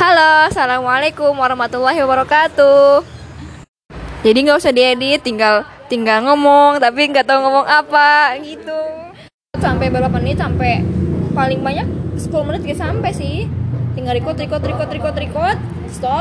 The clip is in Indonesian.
Halo, assalamualaikum warahmatullahi wabarakatuh. Jadi nggak usah diedit, tinggal ngomong, tapi nggak tahu ngomong apa gitu. Sampai berapa menit? Sampai paling banyak 10 menit gak sampai sih. Tinggal record, stop.